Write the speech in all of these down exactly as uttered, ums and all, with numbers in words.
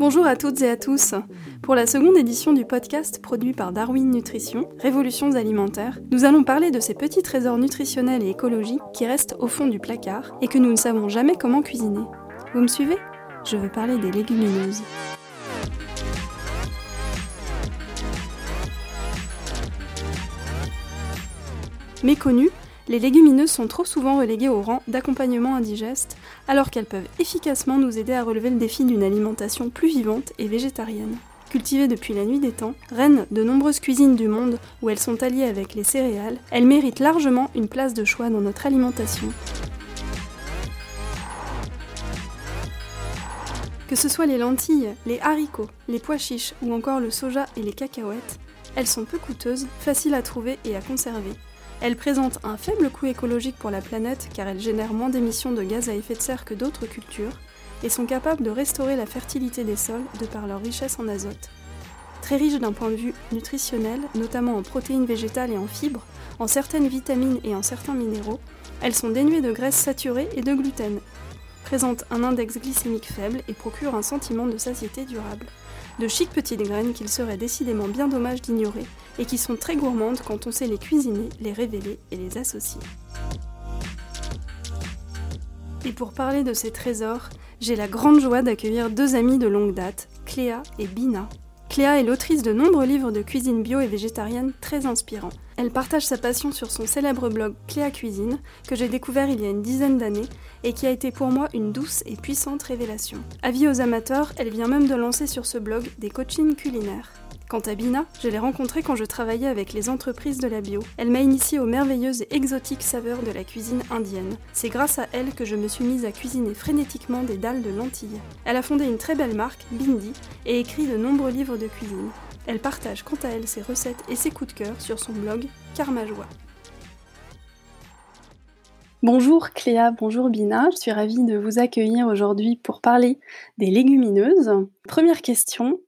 Bonjour à toutes et à tous. Pour la seconde édition du podcast produit par Darwin Nutrition, Révolutions Alimentaires, nous allons parler de ces petits trésors nutritionnels et écologiques qui restent au fond du placard et que nous ne savons jamais comment cuisiner. Vous me suivez ? Je veux parler des légumineuses. Méconnues, les légumineuses sont trop souvent reléguées au rang d'accompagnement indigeste, alors qu'elles peuvent efficacement nous aider à relever le défi d'une alimentation plus vivante et végétarienne. Cultivées depuis la nuit des temps, reines de nombreuses cuisines du monde où elles sont alliées avec les céréales, elles méritent largement une place de choix dans notre alimentation. Que ce soit les lentilles, les haricots, les pois chiches ou encore le soja et les cacahuètes, elles sont peu coûteuses, faciles à trouver et à conserver. Elles présentent un faible coût écologique pour la planète car elles génèrent moins d'émissions de gaz à effet de serre que d'autres cultures et sont capables de restaurer la fertilité des sols de par leur richesse en azote. Très riches d'un point de vue nutritionnel, notamment en protéines végétales et en fibres, en certaines vitamines et en certains minéraux, elles sont dénuées de graisses saturées et de gluten, présentent un index glycémique faible et procurent un sentiment de satiété durable. De chics petites graines qu'il serait décidément bien dommage d'ignorer et qui sont très gourmandes quand on sait les cuisiner, les révéler et les associer. Et pour parler de ces trésors, j'ai la grande joie d'accueillir deux amies de longue date, Cléa et Bina. Cléa est l'autrice de nombreux livres de cuisine bio et végétarienne très inspirants. Elle partage sa passion sur son célèbre blog Cléa Cuisine, que j'ai découvert il y a une dizaine d'années et qui a été pour moi une douce et puissante révélation. Avis aux amateurs, elle vient même de lancer sur ce blog des coachings culinaires. Quant à Bina, je l'ai rencontrée quand je travaillais avec les entreprises de la bio. Elle m'a initiée aux merveilleuses et exotiques saveurs de la cuisine indienne. C'est grâce à elle que je me suis mise à cuisiner frénétiquement des dalles de lentilles. Elle a fondé une très belle marque, Bindi, et écrit de nombreux livres de cuisine. Elle partage quant à elle ses recettes et ses coups de cœur sur son blog Karma Joie. Bonjour Cléa, bonjour Bina, je suis ravie de vous accueillir aujourd'hui pour parler des légumineuses. Première question,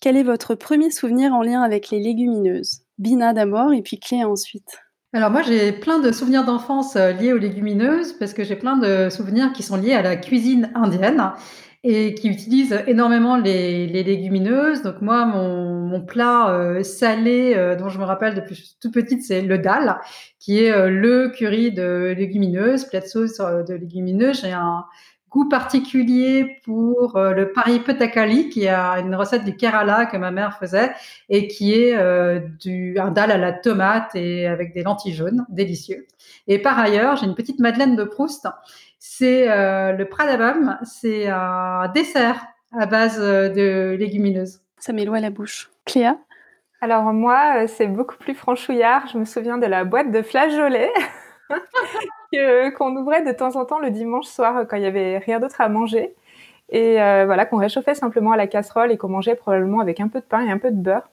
quel est votre premier souvenir en lien avec les légumineuses ? Bina d'abord et puis Cléa ensuite. Alors moi j'ai plein de souvenirs d'enfance liés aux légumineuses parce que j'ai plein de souvenirs qui sont liés à la cuisine indienne et qui utilisent énormément les, les légumineuses. Donc moi, mon, mon plat euh, salé euh, dont je me rappelle depuis toute petite, c'est le dal, qui est euh, le curry de légumineuses, plat de sauce euh, de légumineuses. J'ai un goût particulier pour euh, le pari petakali, qui est une recette du Kerala que ma mère faisait et qui est euh, du, un dal à la tomate et avec des lentilles jaunes, délicieux. Et par ailleurs, j'ai une petite madeleine de Proust. C'est euh, le Pradabam, c'est un dessert à base de légumineuses. Ça m'éloie la bouche. Cléa ? Alors moi, c'est beaucoup plus franchouillard. Je me souviens de la boîte de flageolets qu'on ouvrait de temps en temps le dimanche soir quand il n'y avait rien d'autre à manger. Et euh, voilà, qu'on réchauffait simplement à la casserole et qu'on mangeait probablement avec un peu de pain et un peu de beurre.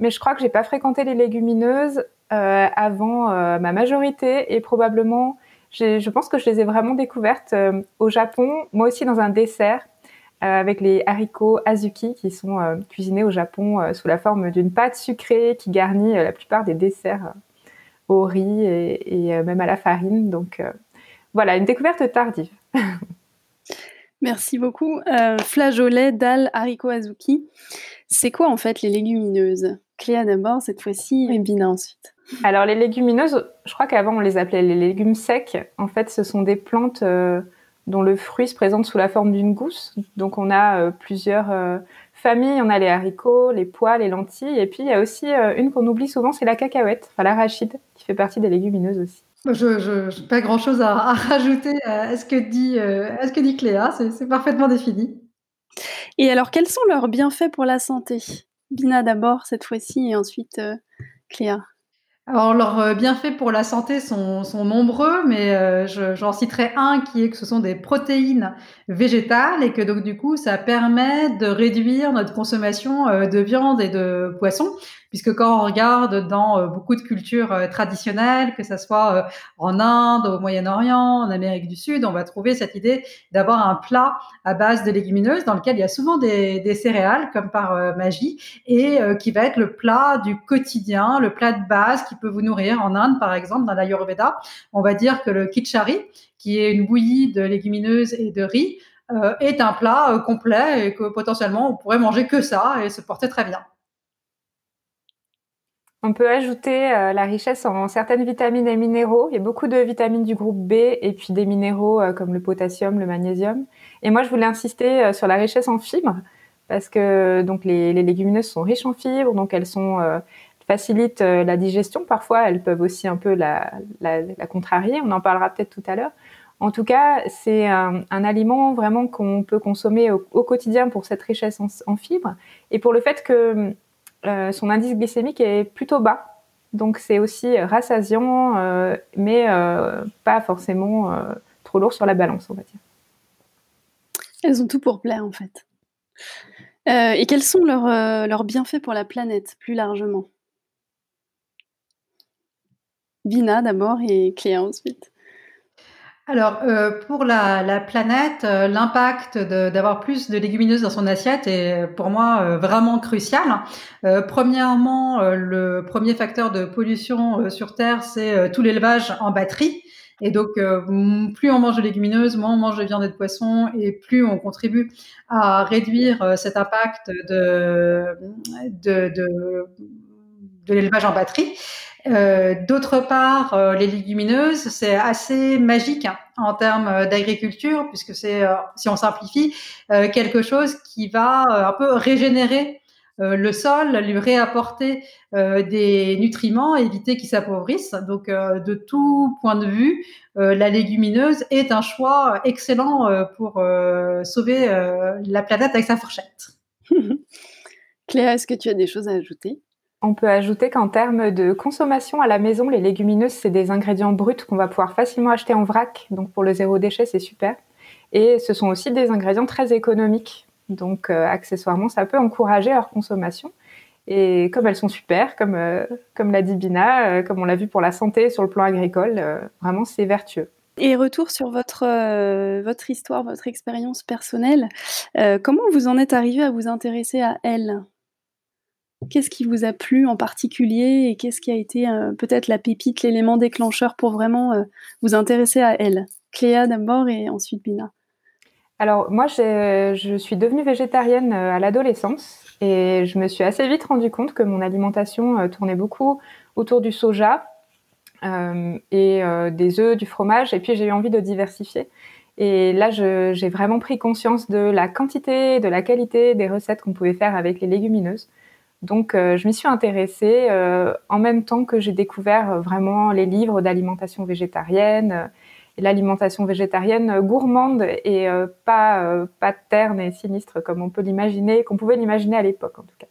Mais je crois que je n'ai pas fréquenté les légumineuses euh, avant euh, ma majorité et probablement... J'ai, je pense que je les ai vraiment découvertes euh, au Japon, moi aussi dans un dessert euh, avec les haricots azuki qui sont euh, cuisinés au Japon euh, sous la forme d'une pâte sucrée qui garnit euh, la plupart des desserts euh, au riz et, et euh, même à la farine. Donc euh, voilà, une découverte tardive. Merci beaucoup. Euh, flageolet, dalle, haricots azuki. C'est quoi en fait les légumineuses ? Cléa d'abord cette fois-ci et Bina ensuite. Alors les légumineuses, je crois qu'avant on les appelait les légumes secs. En fait, ce sont des plantes euh, dont le fruit se présente sous la forme d'une gousse. Donc on a euh, plusieurs euh, familles, on a les haricots, les pois, les lentilles. Et puis il y a aussi euh, une qu'on oublie souvent, c'est la cacahuète, enfin l'arachide, qui fait partie des légumineuses aussi. Je n'ai pas grand-chose à, à rajouter à ce que dit, euh, à ce que dit Cléa, c'est, c'est parfaitement défini. Et alors quels sont leurs bienfaits pour la santé ? Bina d'abord cette fois-ci et ensuite euh, Cléa. Alors, leurs bienfaits pour la santé sont, sont nombreux, mais euh, je, j'en citerai un qui est que ce sont des protéines végétales et que donc du coup, ça permet de réduire notre consommation euh, de viande et de poisson, puisque quand on regarde dans euh, beaucoup de cultures euh, traditionnelles, que ça soit euh, en Inde, au Moyen-Orient, en Amérique du Sud, on va trouver cette idée d'avoir un plat à base de légumineuses dans lequel il y a souvent des, des céréales, comme par euh, magie, et euh, qui va être le plat du quotidien, le plat de base qui peut vous nourrir. En Inde, par exemple, dans l'Ayurveda, on va dire que le khichdi, qui est une bouillie de légumineuses et de riz, euh, est un plat euh, complet et que potentiellement on pourrait manger que ça et se porter très bien. On peut ajouter euh, la richesse en certaines vitamines et minéraux. Il y a beaucoup de vitamines du groupe B et puis des minéraux euh, comme le potassium, le magnésium. Et moi, je voulais insister euh, sur la richesse en fibres parce que donc, les, les légumineuses sont riches en fibres, donc elles sont, euh, facilitent euh, la digestion. Parfois, elles peuvent aussi un peu la, la, la contrarier. On en parlera peut-être tout à l'heure. En tout cas, c'est un, un aliment vraiment qu'on peut consommer au, au quotidien pour cette richesse en, en fibres et pour le fait que Euh, son indice glycémique est plutôt bas, donc c'est aussi rassasiant, euh, mais euh, pas forcément euh, trop lourd sur la balance, on va dire. Elles ont tout pour plaire, en fait. Euh, et quels sont leurs, euh, leurs bienfaits pour la planète, plus largement ? Bina, d'abord, et Cléa, ensuite. Alors, euh, pour la, la planète, euh, l'impact de, d'avoir plus de légumineuses dans son assiette est pour moi euh, vraiment crucial. Euh, premièrement, euh, le premier facteur de pollution euh, sur Terre, c'est euh, tout l'élevage en batterie. Et donc, euh, plus on mange de légumineuses, moins on mange de viande et de poisson, et plus on contribue à réduire euh, cet impact de, de, de, de l'élevage en batterie. Euh, d'autre part, euh, les légumineuses, c'est assez magique hein, en termes d'agriculture, puisque c'est, euh, si on simplifie, euh, quelque chose qui va euh, un peu régénérer euh, le sol, lui réapporter euh, des nutriments, éviter qu'il s'appauvrisse. Donc, euh, de tout point de vue, euh, la légumineuse est un choix excellent euh, pour euh, sauver euh, la planète avec sa fourchette. Cléa, est-ce que tu as des choses à ajouter ? On peut ajouter qu'en termes de consommation à la maison, les légumineuses, c'est des ingrédients bruts qu'on va pouvoir facilement acheter en vrac. Donc, pour le zéro déchet, c'est super. Et ce sont aussi des ingrédients très économiques. Donc, euh, accessoirement, ça peut encourager leur consommation. Et comme elles sont super, comme, euh, comme l'a dit Bina, euh, comme on l'a vu pour la santé sur le plan agricole, euh, vraiment, c'est vertueux. Et retour sur votre, euh, votre histoire, votre expérience personnelle. Euh, comment vous en êtes arrivée à vous intéresser à elles ? Qu'est-ce qui vous a plu en particulier et qu'est-ce qui a été euh, peut-être la pépite, l'élément déclencheur pour vraiment euh, vous intéresser à elle ? Cléa d'abord et ensuite Bina. Alors moi, j'ai, je suis devenue végétarienne à l'adolescence et je me suis assez vite rendu compte que mon alimentation euh, tournait beaucoup autour du soja euh, et euh, des œufs, du fromage et puis j'ai eu envie de diversifier. Et là, je, j'ai vraiment pris conscience de la quantité, de la qualité des recettes qu'on pouvait faire avec les légumineuses. Donc, euh, je m'y suis intéressée euh, en même temps que j'ai découvert euh, vraiment les livres d'alimentation végétarienne, euh, et l'alimentation végétarienne euh, gourmande et euh, pas, euh, pas terne et sinistre comme on peut l'imaginer, qu'on pouvait l'imaginer à l'époque en tout cas.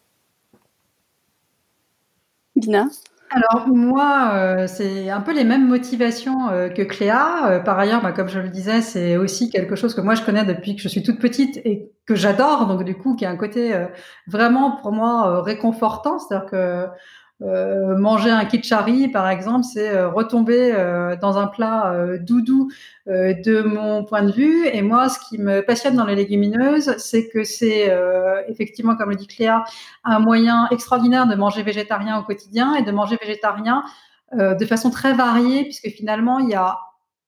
Bina ? Alors moi, euh, c'est un peu les mêmes motivations euh, que Cléa. Euh, par ailleurs, bah, comme je le disais, c'est aussi quelque chose que moi je connais depuis que je suis toute petite et que j'adore. Donc du coup, qui a un côté euh, vraiment pour moi euh, réconfortant. C'est-à-dire que euh, manger un kitchari, par exemple, c'est euh, retomber euh, dans un plat euh, doudou euh, de mon point de vue. Et moi, ce qui me passionne dans les légumineuses, c'est que c'est euh, effectivement, comme le dit Cléa, un moyen extraordinaire de manger végétarien au quotidien et de manger végétarien euh, de façon très variée, puisque finalement, il y a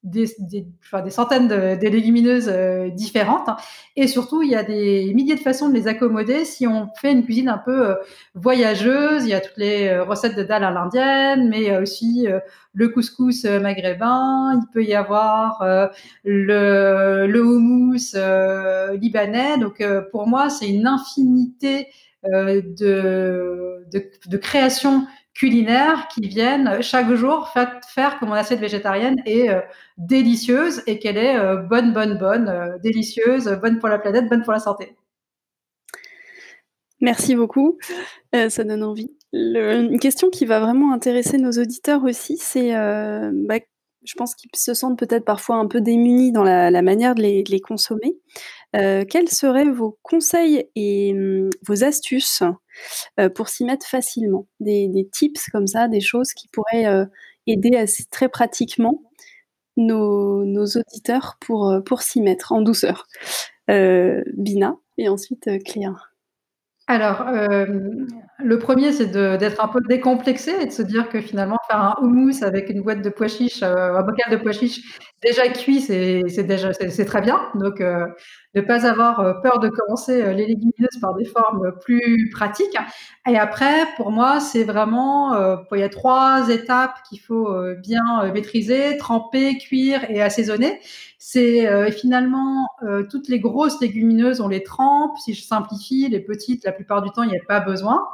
des, des, enfin, des centaines de des légumineuses euh, différentes et surtout il y a des milliers de façons de les accommoder si on fait une cuisine un peu euh, voyageuse. Il y a toutes les euh, recettes de dalle à l'indienne, mais il y a aussi euh, le couscous maghrébin, il peut y avoir euh, le, le houmous euh, libanais. Donc euh, pour moi c'est une infinité euh, de, de, de créations culinaires qui viennent chaque jour faire que mon assiette végétarienne est euh, délicieuse et qu'elle est euh, bonne, bonne, bonne, euh, délicieuse, bonne pour la planète, bonne pour la santé. Merci beaucoup, euh, ça donne envie. Le, une question qui va vraiment intéresser nos auditeurs aussi, c'est, euh, bah, je pense qu'ils se sentent peut-être parfois un peu démunis dans la, la manière de les, de les consommer. Euh, quels seraient vos conseils et hum, vos astuces euh, pour s'y mettre facilement ? des, des tips comme ça, des choses qui pourraient euh, aider assez, très pratiquement nos, nos auditeurs pour, pour s'y mettre en douceur. Euh, Bina et ensuite euh, Cléa. Alors, euh, le premier, c'est de- d'être un peu décomplexé et de se dire que finalement, faire un houmous avec une boîte de pois chiches, euh, un bocal de pois chiches déjà cuit, c'est c'est déjà c'est c'est très bien. Donc, euh, ne pas avoir euh, peur de commencer euh, les légumineuses par des formes plus pratiques. Et après, pour moi, c'est vraiment, euh, il y a trois étapes qu'il faut euh, bien euh, maîtriser: tremper, cuire et assaisonner. C'est euh, finalement euh, toutes les grosses légumineuses, on les trempe. Si je simplifie, les petites, la plupart du temps, il n'y a pas besoin.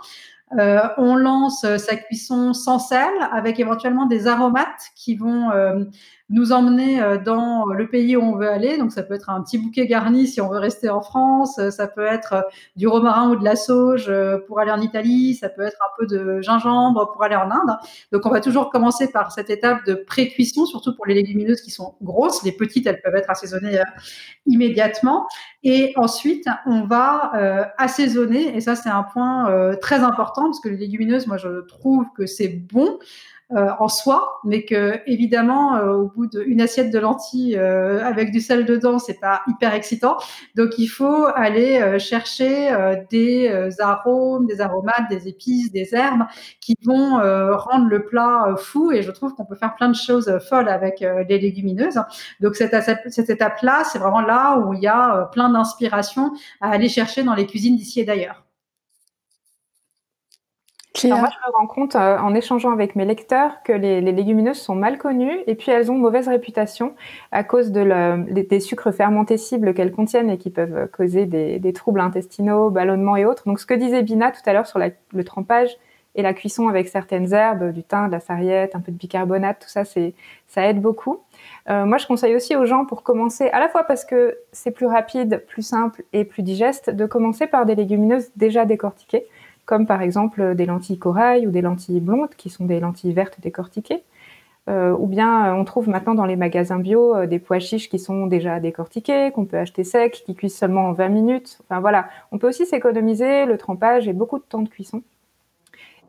Euh, on lance euh, sa cuisson sans sel avec éventuellement des aromates qui vont euh, nous emmener euh, dans le pays où on veut aller. Donc, ça peut être un petit bouquet garni si on veut rester en France. Euh, Ça peut être euh, du romarin ou de la sauge euh, pour aller en Italie. Ça peut être un peu de gingembre pour aller en Inde. Donc, on va toujours commencer par cette étape de pré-cuisson, surtout pour les légumineuses qui sont grosses. Les petites, elles peuvent être assaisonnées euh, immédiatement. Et ensuite, on va euh, assaisonner. Et ça, c'est un point euh, très important parce que les légumineuses, moi, je trouve que c'est bon euh, en soi, mais que évidemment, euh, au bout d'une assiette de lentilles euh, avec du sel dedans, c'est pas hyper excitant. Donc, il faut aller euh, chercher euh, des euh, arômes, des aromates, des épices, des herbes qui vont euh, rendre le plat euh, fou. Et je trouve qu'on peut faire plein de choses euh, folles avec euh, les légumineuses. Donc, cette, asse- cette étape-là, c'est vraiment là où il y a euh, plein d'inspirations à aller chercher dans les cuisines d'ici et d'ailleurs. Alors moi, Cléa, je me rends compte euh, en échangeant avec mes lecteurs que les, les légumineuses sont mal connues et puis elles ont mauvaise réputation à cause de le- des, des sucres fermentés cibles qu'elles contiennent et qui peuvent causer des, des troubles intestinaux, ballonnements et autres. Donc, ce que disait Bina tout à l'heure sur la- le trempage et la cuisson avec certaines herbes, du thym, de la sarriette, un peu de bicarbonate, tout ça, c'est, ça aide beaucoup. Euh, moi, je conseille aussi aux gens pour commencer, à la fois parce que c'est plus rapide, plus simple et plus digeste, de commencer par des légumineuses déjà décortiquées, comme par exemple des lentilles corail ou des lentilles blondes, qui sont des lentilles vertes décortiquées. Euh, ou bien euh, on trouve maintenant dans les magasins bio euh, des pois chiches qui sont déjà décortiqués, qu'on peut acheter secs, qui cuisent seulement en vingt minutes. Enfin voilà, on peut aussi s'économiser le trempage et beaucoup de temps de cuisson.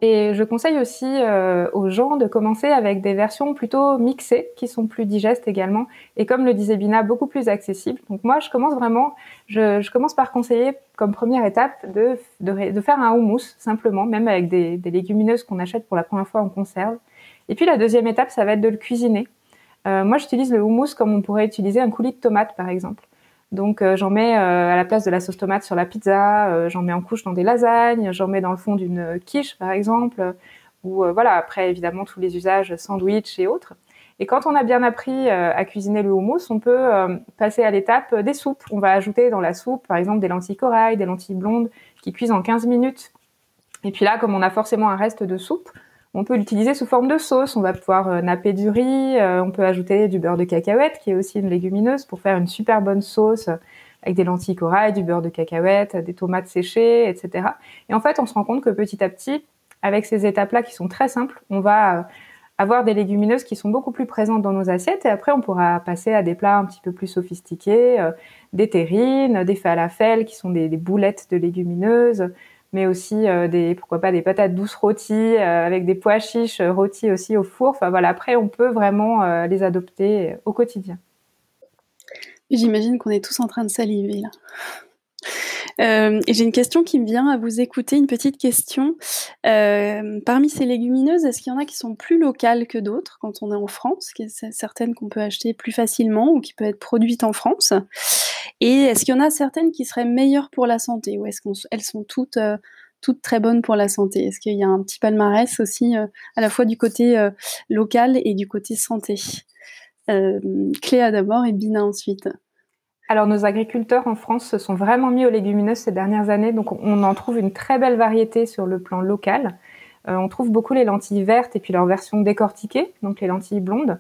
Et je conseille aussi euh, aux gens de commencer avec des versions plutôt mixées, qui sont plus digestes également, et comme le disait Bina, beaucoup plus accessibles. Donc moi, je commence vraiment, je, je commence par conseiller comme première étape de, de, ré- de faire un houmous, simplement, même avec des, des légumineuses qu'on achète pour la première fois en conserve. Et puis la deuxième étape, ça va être de le cuisiner. Euh, moi, j'utilise le houmous comme on pourrait utiliser un coulis de tomate, par exemple. Donc euh, j'en mets euh, à la place de la sauce tomate sur la pizza, euh, j'en mets en couche dans des lasagnes, j'en mets dans le fond d'une euh, quiche par exemple, euh, ou euh, voilà, après évidemment tous les usages sandwich et autres. Et quand on a bien appris euh, à cuisiner le houmous, on peut euh, passer à l'étape euh, des soupes. On va ajouter dans la soupe par exemple des lentilles corail, des lentilles blondes qui cuisent en quinze minutes. Et puis là, comme on a forcément un reste de soupe, on peut l'utiliser sous forme de sauce. On va pouvoir euh, napper du riz, euh, on peut ajouter du beurre de cacahuète, qui est aussi une légumineuse, pour faire une super bonne sauce euh, avec des lentilles corail, du beurre de cacahuète, euh, des tomates séchées, et cetera. Et en fait, on se rend compte que petit à petit, avec ces étapes-là qui sont très simples, on va euh, avoir des légumineuses qui sont beaucoup plus présentes dans nos assiettes. Et après, on pourra passer à des plats un petit peu plus sophistiqués, euh, des terrines, des falafels, qui sont des, des boulettes de légumineuses, mais aussi euh, des, pourquoi pas, des patates douces rôties, euh, avec des pois chiches euh, rôtis aussi au four. Enfin voilà, après on peut vraiment euh, les adopter euh, au quotidien. j'imagine qu'on est tous en train de saliver là. Euh, et j'ai une question qui me vient à vous écouter, une petite question. Euh, parmi ces légumineuses, est-ce qu'il y en a qui sont plus locales que d'autres quand on est en France, qu'il y a certaines qu'on peut acheter plus facilement ou qui peuvent être produites en France? Et est-ce qu'il y en a certaines qui seraient meilleures pour la santé, ou est-ce qu'elles sont toutes, euh, toutes très bonnes pour la santé? Est-ce qu'il y a un petit palmarès aussi, euh, à la fois du côté euh, local et du côté santé? euh, Cléa d'abord et Bina ensuite. Alors, nos agriculteurs en France se sont vraiment mis aux légumineuses ces dernières années, donc on en trouve une très belle variété sur le plan local. Euh, on trouve beaucoup les lentilles vertes et puis leur version décortiquée, donc les lentilles blondes.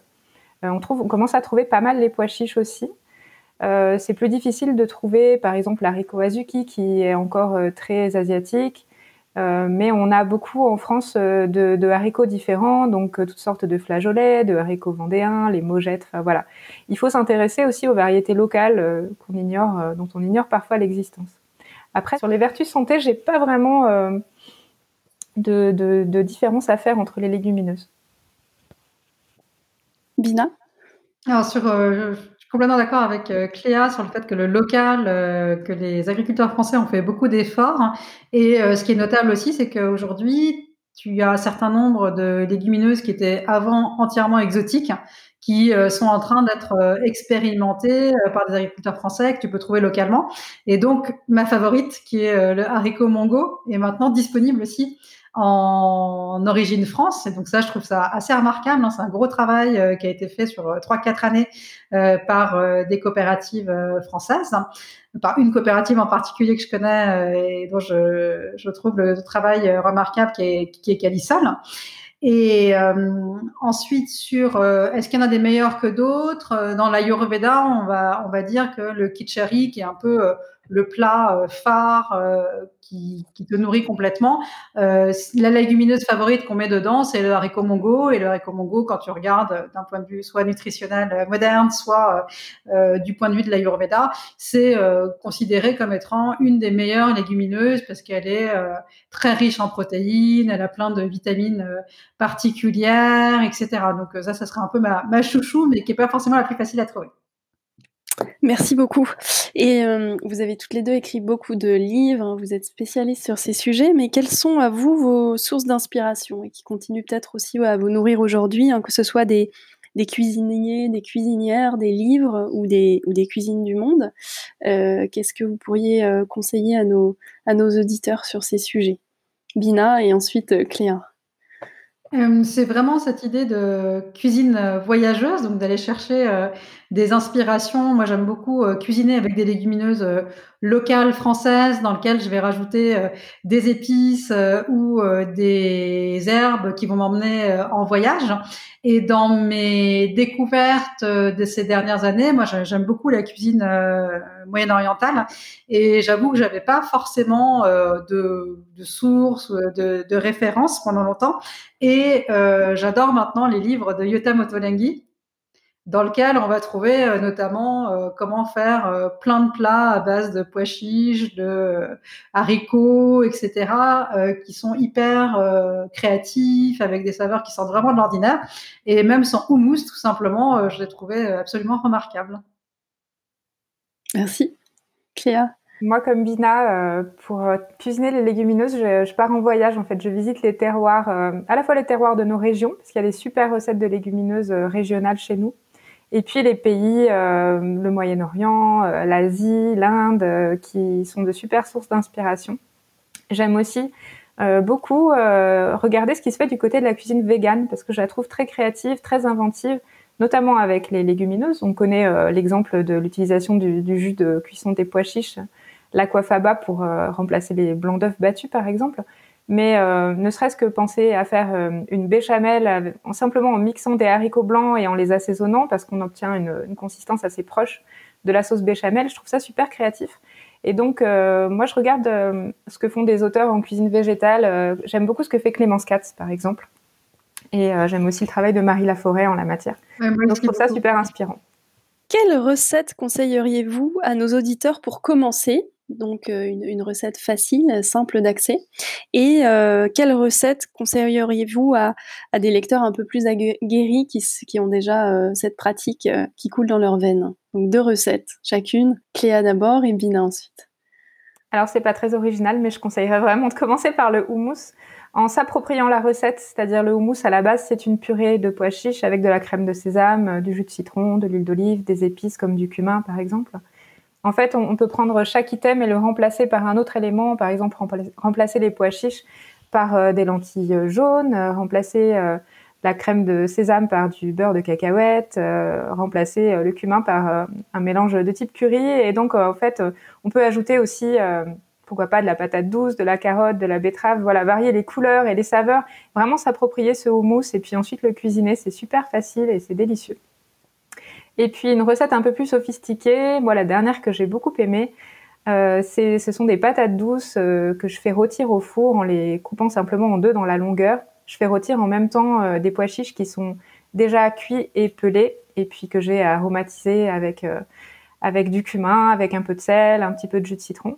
Euh, on trouve, on commence à trouver pas mal les pois chiches aussi. Euh, c'est plus difficile de trouver, par exemple, l'haricot azuki qui est encore euh, très asiatique, euh, mais on a beaucoup en France euh, de, de haricots différents, donc euh, toutes sortes de flageolets, de haricots vendéens, les mogettes, enfin voilà. Il faut s'intéresser aussi aux variétés locales euh, qu'on ignore, euh, dont on ignore parfois l'existence. Après, sur les vertus santé, j'ai pas vraiment euh, de, de, de différence à faire entre les légumineuses. Bina? Alors, sur, euh, je suis complètement d'accord avec Cléa sur le fait que le local, que les agriculteurs français ont fait beaucoup d'efforts. Et ce qui est notable aussi, c'est qu'aujourd'hui, tu as un certain nombre de légumineuses qui étaient avant entièrement exotiques, qui sont en train d'être expérimentées par des agriculteurs français que tu peux trouver localement. Et donc, ma favorite, qui est le haricot mongo, est maintenant disponible aussi en origine France. Et donc ça, je trouve ça assez remarquable. C'est un gros travail euh, qui a été fait sur trois quatre années euh, par euh, des coopératives euh, françaises, hein. Par une coopérative en particulier que je connais euh, et dont je, je trouve le travail euh, remarquable, qui est, qui est CaliSol. Et euh, ensuite, sur euh, est-ce qu'il y en a des meilleurs que d'autres ? Dans l'Ayurveda, on va, on va dire que le khichdi, qui est un peu... Euh, le plat phare qui, qui te nourrit complètement. Euh, la légumineuse favorite qu'on met dedans, c'est le haricot mongo. Et le haricot mongo, quand tu regardes d'un point de vue soit nutritionnel moderne, soit euh, du point de vue de l'Ayurveda, c'est euh, considéré comme étant une des meilleures légumineuses parce qu'elle est euh, très riche en protéines, elle a plein de vitamines euh, particulières, et cetera. Donc ça, ça serait un peu ma, ma chouchou, mais qui n'est pas forcément la plus facile à trouver. Merci beaucoup. Et euh, vous avez toutes les deux écrit beaucoup de livres, hein, vous êtes spécialistes sur ces sujets, mais quelles sont à vous vos sources d'inspiration et qui continuent peut-être aussi à vous nourrir aujourd'hui, hein, que ce soit des, des cuisiniers, des cuisinières, des livres ou des, ou des cuisines du monde. Euh, qu'est-ce que vous pourriez euh, conseiller à nos, à nos auditeurs sur ces sujets ? Bina et ensuite euh, Cléa. C'est vraiment cette idée de cuisine voyageuse, donc d'aller chercher euh, des inspirations. Moi, j'aime beaucoup euh, cuisiner avec des légumineuses euh, locales françaises, dans lesquelles je vais rajouter euh, des épices euh, ou euh, des herbes qui vont m'emmener euh, en voyage. Et dans mes découvertes euh, de ces dernières années, moi, j'aime beaucoup la cuisine euh, moyen-orientale. Et j'avoue que j'avais pas forcément euh, de, de source, de, de référence pendant longtemps. Et euh, j'adore maintenant les livres de Yotam Ottolenghi, dans lequel on va trouver euh, notamment euh, comment faire euh, plein de plats à base de pois chiches, de euh, haricots, et cetera, euh, qui sont hyper euh, créatifs, avec des saveurs qui sortent vraiment de l'ordinaire. Et même son houmous, tout simplement, euh, je l'ai trouvé absolument remarquable. Merci. Cléa ? Moi, comme Bina, euh, pour cuisiner les légumineuses, je, je pars en voyage. En fait, je visite les terroirs, euh, à la fois les terroirs de nos régions, parce qu'il y a des super recettes de légumineuses euh, régionales chez nous, et puis les pays, euh, le Moyen-Orient, euh, l'Asie, l'Inde, euh, qui sont de super sources d'inspiration. J'aime aussi euh, beaucoup euh, regarder ce qui se fait du côté de la cuisine végane, parce que je la trouve très créative, très inventive, notamment avec les légumineuses. On connaît euh, l'exemple de l'utilisation du, du jus de cuisson des pois chiches, l'aquafaba, pour euh, remplacer les blancs d'œufs battus, par exemple. Mais euh, ne serait-ce que penser à faire euh, une béchamel avec, en, simplement en mixant des haricots blancs et en les assaisonnant, parce qu'on obtient une, une consistance assez proche de la sauce béchamel. Je trouve ça super créatif. Et donc, euh, moi, je regarde euh, ce que font des auteurs en cuisine végétale. Euh, j'aime beaucoup ce que fait Clémence Katz, par exemple. Et euh, j'aime aussi le travail de Marie Laforêt en la matière. Ouais, donc, je trouve ça super inspirant. Quelle recette conseilleriez-vous à nos auditeurs pour commencer ? Donc euh, une, une recette facile, simple d'accès. Et euh, quelle recette conseilleriez-vous à, à des lecteurs un peu plus aguerris qui, qui ont déjà euh, cette pratique euh, qui coule dans leurs veines ? Donc deux recettes, chacune, Cléa d'abord et Bina ensuite. Alors c'est pas très original, mais je conseillerais vraiment de commencer par le houmous, en s'appropriant la recette. C'est-à-dire le houmous, à la base, c'est une purée de pois chiches avec de la crème de sésame, du jus de citron, de l'huile d'olive, des épices comme du cumin par exemple. En fait, on peut prendre chaque item et le remplacer par un autre élément. Par exemple, remplacer les pois chiches par des lentilles jaunes, remplacer la crème de sésame par du beurre de cacahuète, remplacer le cumin par un mélange de type curry. Et donc, en fait, on peut ajouter aussi, pourquoi pas, de la patate douce, de la carotte, de la betterave. Voilà, varier les couleurs et les saveurs. Vraiment s'approprier ce houmous et puis ensuite le cuisiner. C'est super facile et c'est délicieux. Et puis, une recette un peu plus sophistiquée, moi, la dernière que j'ai beaucoup aimée, euh, c'est, ce sont des patates douces euh, que je fais rôtir au four en les coupant simplement en deux dans la longueur. Je fais rôtir en même temps euh, des pois chiches qui sont déjà cuits et pelés et puis que j'ai aromatisé avec, euh, avec du cumin, avec un peu de sel, un petit peu de jus de citron.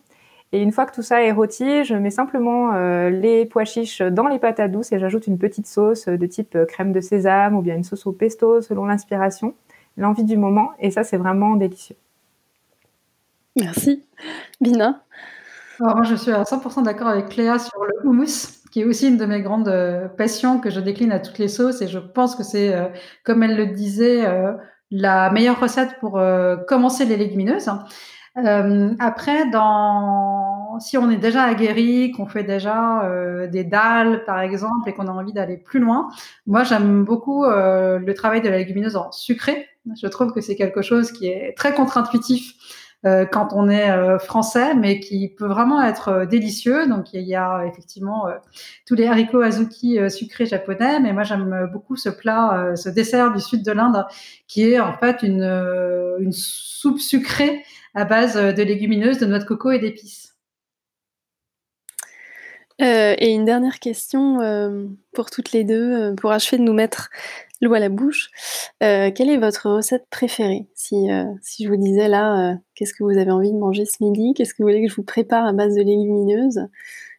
Et une fois que tout ça est rôti, je mets simplement euh, les pois chiches dans les patates douces et j'ajoute une petite sauce de type crème de sésame ou bien une sauce au pesto selon l'inspiration. l'envie du moment, et ça c'est vraiment délicieux. Merci. Bina? Alors, moi, je suis à cent pour cent d'accord avec Cléa sur le houmous, qui est aussi une de mes grandes euh, passions, que je décline à toutes les sauces, et je pense que c'est, euh, comme elle le disait, euh, la meilleure recette pour euh, commencer les légumineuses. Euh, après, dans... si on est déjà aguerri, qu'on fait déjà euh, des dalles, par exemple, et qu'on a envie d'aller plus loin, moi, j'aime beaucoup euh, le travail de la légumineuse en sucré. Je trouve que c'est quelque chose qui est très contre-intuitif Euh, quand on est euh, français, mais qui peut vraiment être euh, délicieux. Donc, il y a effectivement euh, tous les haricots azuki euh, sucrés japonais, mais moi, j'aime beaucoup ce plat, euh, ce dessert du sud de l'Inde, qui est en fait une, euh, une soupe sucrée à base de légumineuses, de noix de coco et d'épices. Euh, et une dernière question euh, pour toutes les deux, euh, pour achever de nous mettre l'eau à la bouche. Euh, quelle est votre recette préférée ? Si, euh, si je vous disais là, euh, qu'est-ce que vous avez envie de manger ce midi ? Qu'est-ce que vous voulez que je vous prépare à base de légumineuses ?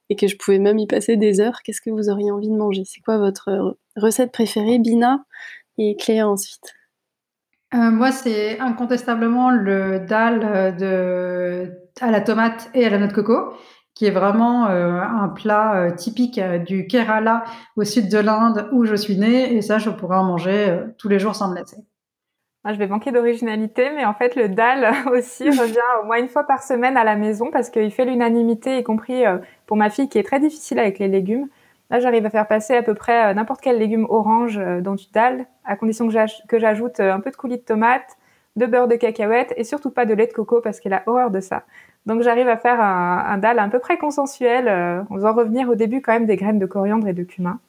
Et que je pouvais même y passer des heures, qu'est-ce que vous auriez envie de manger ? C'est quoi votre recette préférée, Bina et Cléa ensuite ? Euh, moi, c'est incontestablement le dal de... à la tomate et à la noix de coco, qui est vraiment euh, un plat euh, typique euh, du Kerala au sud de l'Inde où je suis née, et ça je pourrais en manger euh, tous les jours sans me lasser. Moi, je vais manquer d'originalité, mais en fait le dal aussi revient au moins une fois par semaine à la maison parce qu'il fait l'unanimité, y compris euh, pour ma fille qui est très difficile avec les légumes. Là, j'arrive à faire passer à peu près euh, n'importe quel légume orange euh, dans du dal, à condition que, j'aj- que j'ajoute euh, un peu de coulis de tomate, de beurre de cacahuète et surtout pas de lait de coco parce qu'elle a horreur de ça. Donc j'arrive à faire un, un dal à peu près consensuel, euh, en faisant revenir au début quand même des graines de coriandre et de cumin.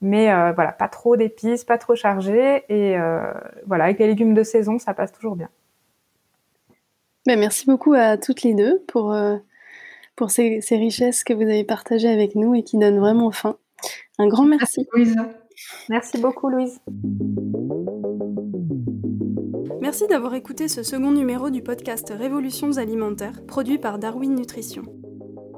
Mais euh, voilà, pas trop d'épices, pas trop chargé. Et euh, voilà, avec les légumes de saison, ça passe toujours bien. Ben, merci beaucoup à toutes les deux pour, euh, pour ces, ces richesses que vous avez partagées avec nous et qui donnent vraiment faim. Un grand merci. Merci Louise. Merci beaucoup Louise. Merci d'avoir écouté ce second numéro du podcast Révolutions Alimentaires, produit par Darwin Nutrition.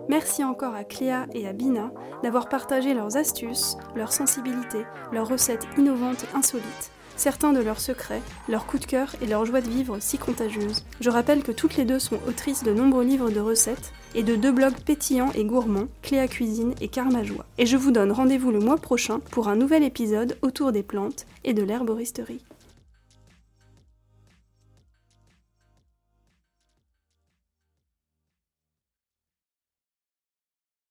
Merci encore à Cléa et à Bina d'avoir partagé leurs astuces, leur sensibilité, leurs recettes innovantes et insolites, certains de leurs secrets, leurs coups de cœur et leur joie de vivre si contagieuse. Je rappelle que toutes les deux sont autrices de nombreux livres de recettes et de deux blogs pétillants et gourmands, Cléa Cuisine et Karma Joie. Et je vous donne rendez-vous le mois prochain pour un nouvel épisode autour des plantes et de l'herboristerie.